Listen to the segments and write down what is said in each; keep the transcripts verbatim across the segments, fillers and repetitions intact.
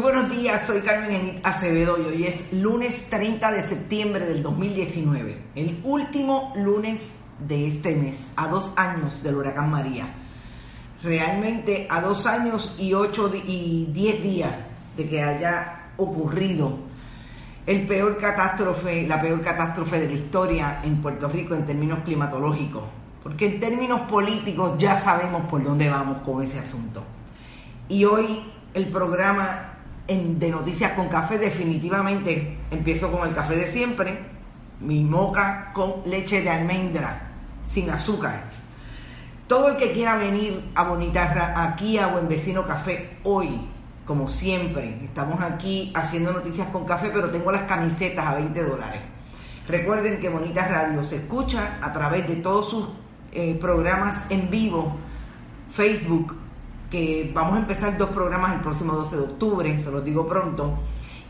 Muy buenos días, soy Carmen Acevedo y hoy es lunes treinta de septiembre del dos mil diecinueve, el último lunes de este mes, a dos años del huracán María. Realmente a dos años y ocho y diez días de que haya ocurrido el peor catástrofe, la peor catástrofe de la historia en Puerto Rico en términos climatológicos, porque en términos políticos ya sabemos por dónde vamos con ese asunto. Y hoy el programa En de Noticias con Café, definitivamente empiezo con el café de siempre, mi moca con leche de almendra, sin azúcar. Todo el que quiera venir a Bonita, aquí a Buen Vecino Café hoy, como siempre, estamos aquí haciendo Noticias con Café, pero tengo las camisetas a veinte dólares. Recuerden que Bonita Radio se escucha a través de todos sus eh, programas en vivo, Facebook, que vamos a empezar dos programas el próximo doce de octubre, se los digo pronto,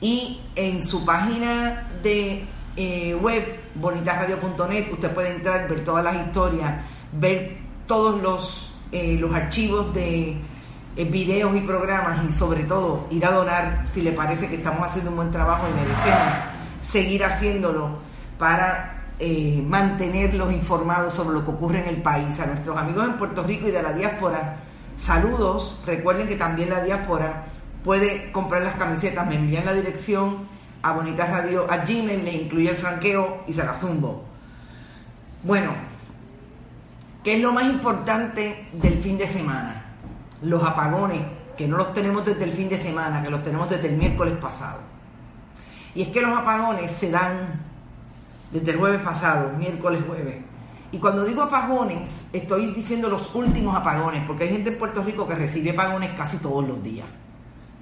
y en su página de eh, web, bonitas radio punto net, usted puede entrar, ver todas las historias, ver todos los, eh, los archivos de eh, videos y programas, y sobre todo ir a donar si le parece que estamos haciendo un buen trabajo y merecemos seguir haciéndolo para eh, mantenerlos informados sobre lo que ocurre en el país. A nuestros amigos en Puerto Rico y de la diáspora, saludos. Recuerden que también la diáspora puede comprar las camisetas. Me envían la dirección a Bonita Radio, a Gmail, le incluye el franqueo y se la zumbo. Bueno, ¿qué es lo más importante del fin de semana? Los apagones, que no los tenemos desde el fin de semana, que los tenemos desde el miércoles pasado. Y es que los apagones se dan desde el jueves pasado, miércoles, jueves. Y cuando digo apagones, estoy diciendo los últimos apagones, porque hay gente en Puerto Rico que recibe apagones casi todos los días.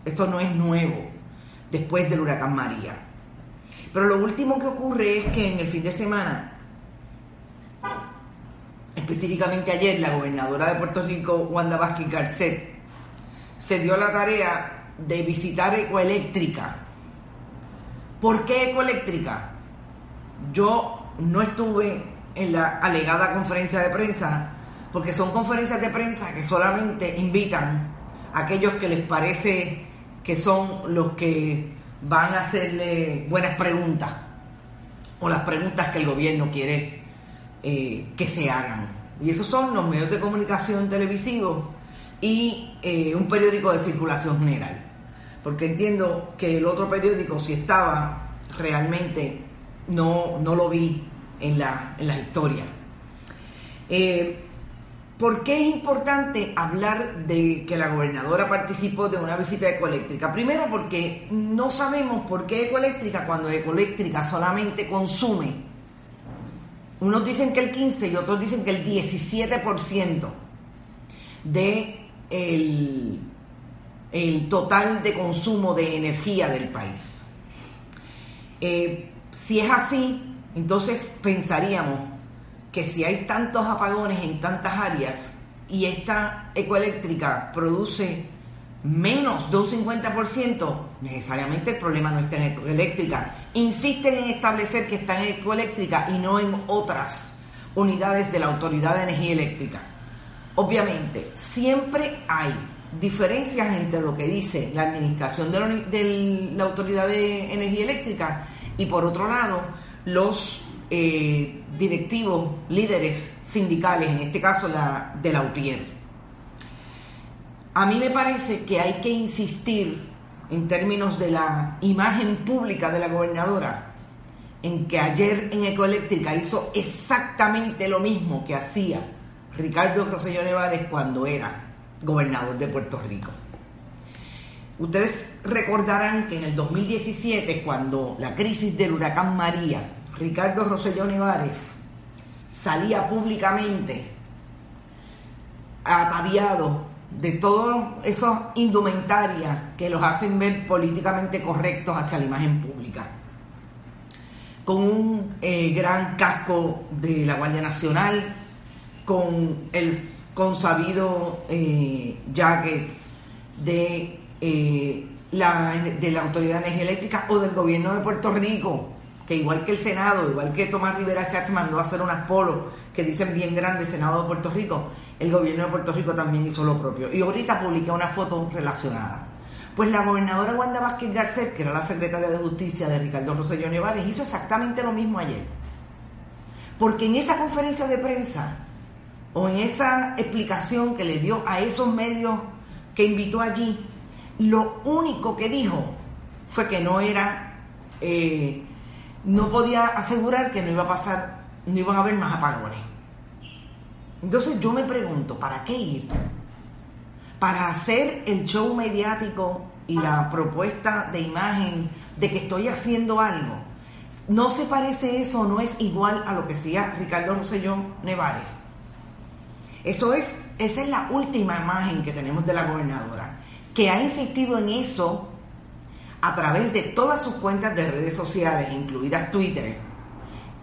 Esto no es nuevo, después del huracán María. Pero lo último que ocurre es que en el fin de semana, específicamente ayer, la gobernadora de Puerto Rico, Wanda Vázquez Garced, se dio la tarea de visitar Ecoeléctrica. ¿Por qué Ecoeléctrica? Yo no estuve en la alegada conferencia de prensa, porque son conferencias de prensa que solamente invitan a aquellos que les parece que son los que van a hacerle buenas preguntas o las preguntas que el gobierno quiere eh, que se hagan. Y esos son los medios de comunicación televisivos y eh, un periódico de circulación general. Porque entiendo que el otro periódico, si estaba, realmente no, no lo vi en la, en la historia. Eh, ¿Por qué es importante hablar de que la gobernadora participó de una visita a Ecoeléctrica? Primero, porque no sabemos por qué Ecoeléctrica, cuando Ecoeléctrica solamente consume, unos dicen que el quince y otros dicen que el diecisiete por ciento de el, el total de consumo de energía del país. Eh, si es así, entonces pensaríamos que si hay tantos apagones en tantas áreas y esta Ecoeléctrica produce menos de un cincuenta por ciento, necesariamente el problema no está en Ecoeléctrica. Insisten en establecer que está en Ecoeléctrica y no en otras unidades de la Autoridad de Energía Eléctrica. Obviamente, siempre hay diferencias entre lo que dice la Administración de la, de la Autoridad de Energía Eléctrica y, por otro lado, los eh, directivos, líderes sindicales, en este caso la de la U T I E R. A mí me parece que hay que insistir en términos de la imagen pública de la gobernadora, en que ayer en Ecoeléctrica hizo exactamente lo mismo que hacía Ricardo Rosselló Nevares cuando era gobernador de Puerto Rico. Ustedes recordarán que en el dos mil diecisiete, cuando la crisis del huracán María, Ricardo Rosselló Nevares salía públicamente ataviado de todos esos indumentarias que los hacen ver políticamente correctos hacia la imagen pública, con un eh, gran casco de la Guardia Nacional, con el consabido eh, jacket de, eh, la, de la Autoridad de Energía Eléctrica o del gobierno de Puerto Rico, que igual que el Senado, igual que Tomás Rivera Schatz mandó a hacer unas polos que dicen bien grande Senado de Puerto Rico, el gobierno de Puerto Rico también hizo lo propio. Y ahorita publiqué una foto relacionada. Pues la gobernadora Wanda Vázquez Garced, que era la secretaria de Justicia de Ricardo Rosselló Nevares, hizo exactamente lo mismo ayer. Porque en esa conferencia de prensa, o en esa explicación que le dio a esos medios que invitó allí, lo único que dijo fue que no era... Eh, no podía asegurar que no iba a pasar, no iban a haber más apagones. Entonces yo me pregunto, ¿para qué ir? ¿Para hacer el show mediático y la propuesta de imagen de que estoy haciendo algo? ¿No se parece eso, no es igual a lo que hacía Ricardo Rosselló Nevares? Eso es, esa es la última imagen que tenemos de la gobernadora, que ha insistido en eso a través de todas sus cuentas de redes sociales, incluidas Twitter,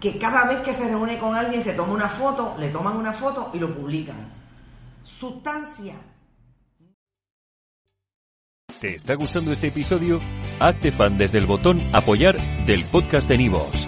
que cada vez que se reúne con alguien se toma una foto, le toman una foto y lo publican. Sustancia. ¿Te está gustando este episodio? Hazte fan desde el botón Apoyar del podcast de Nivos.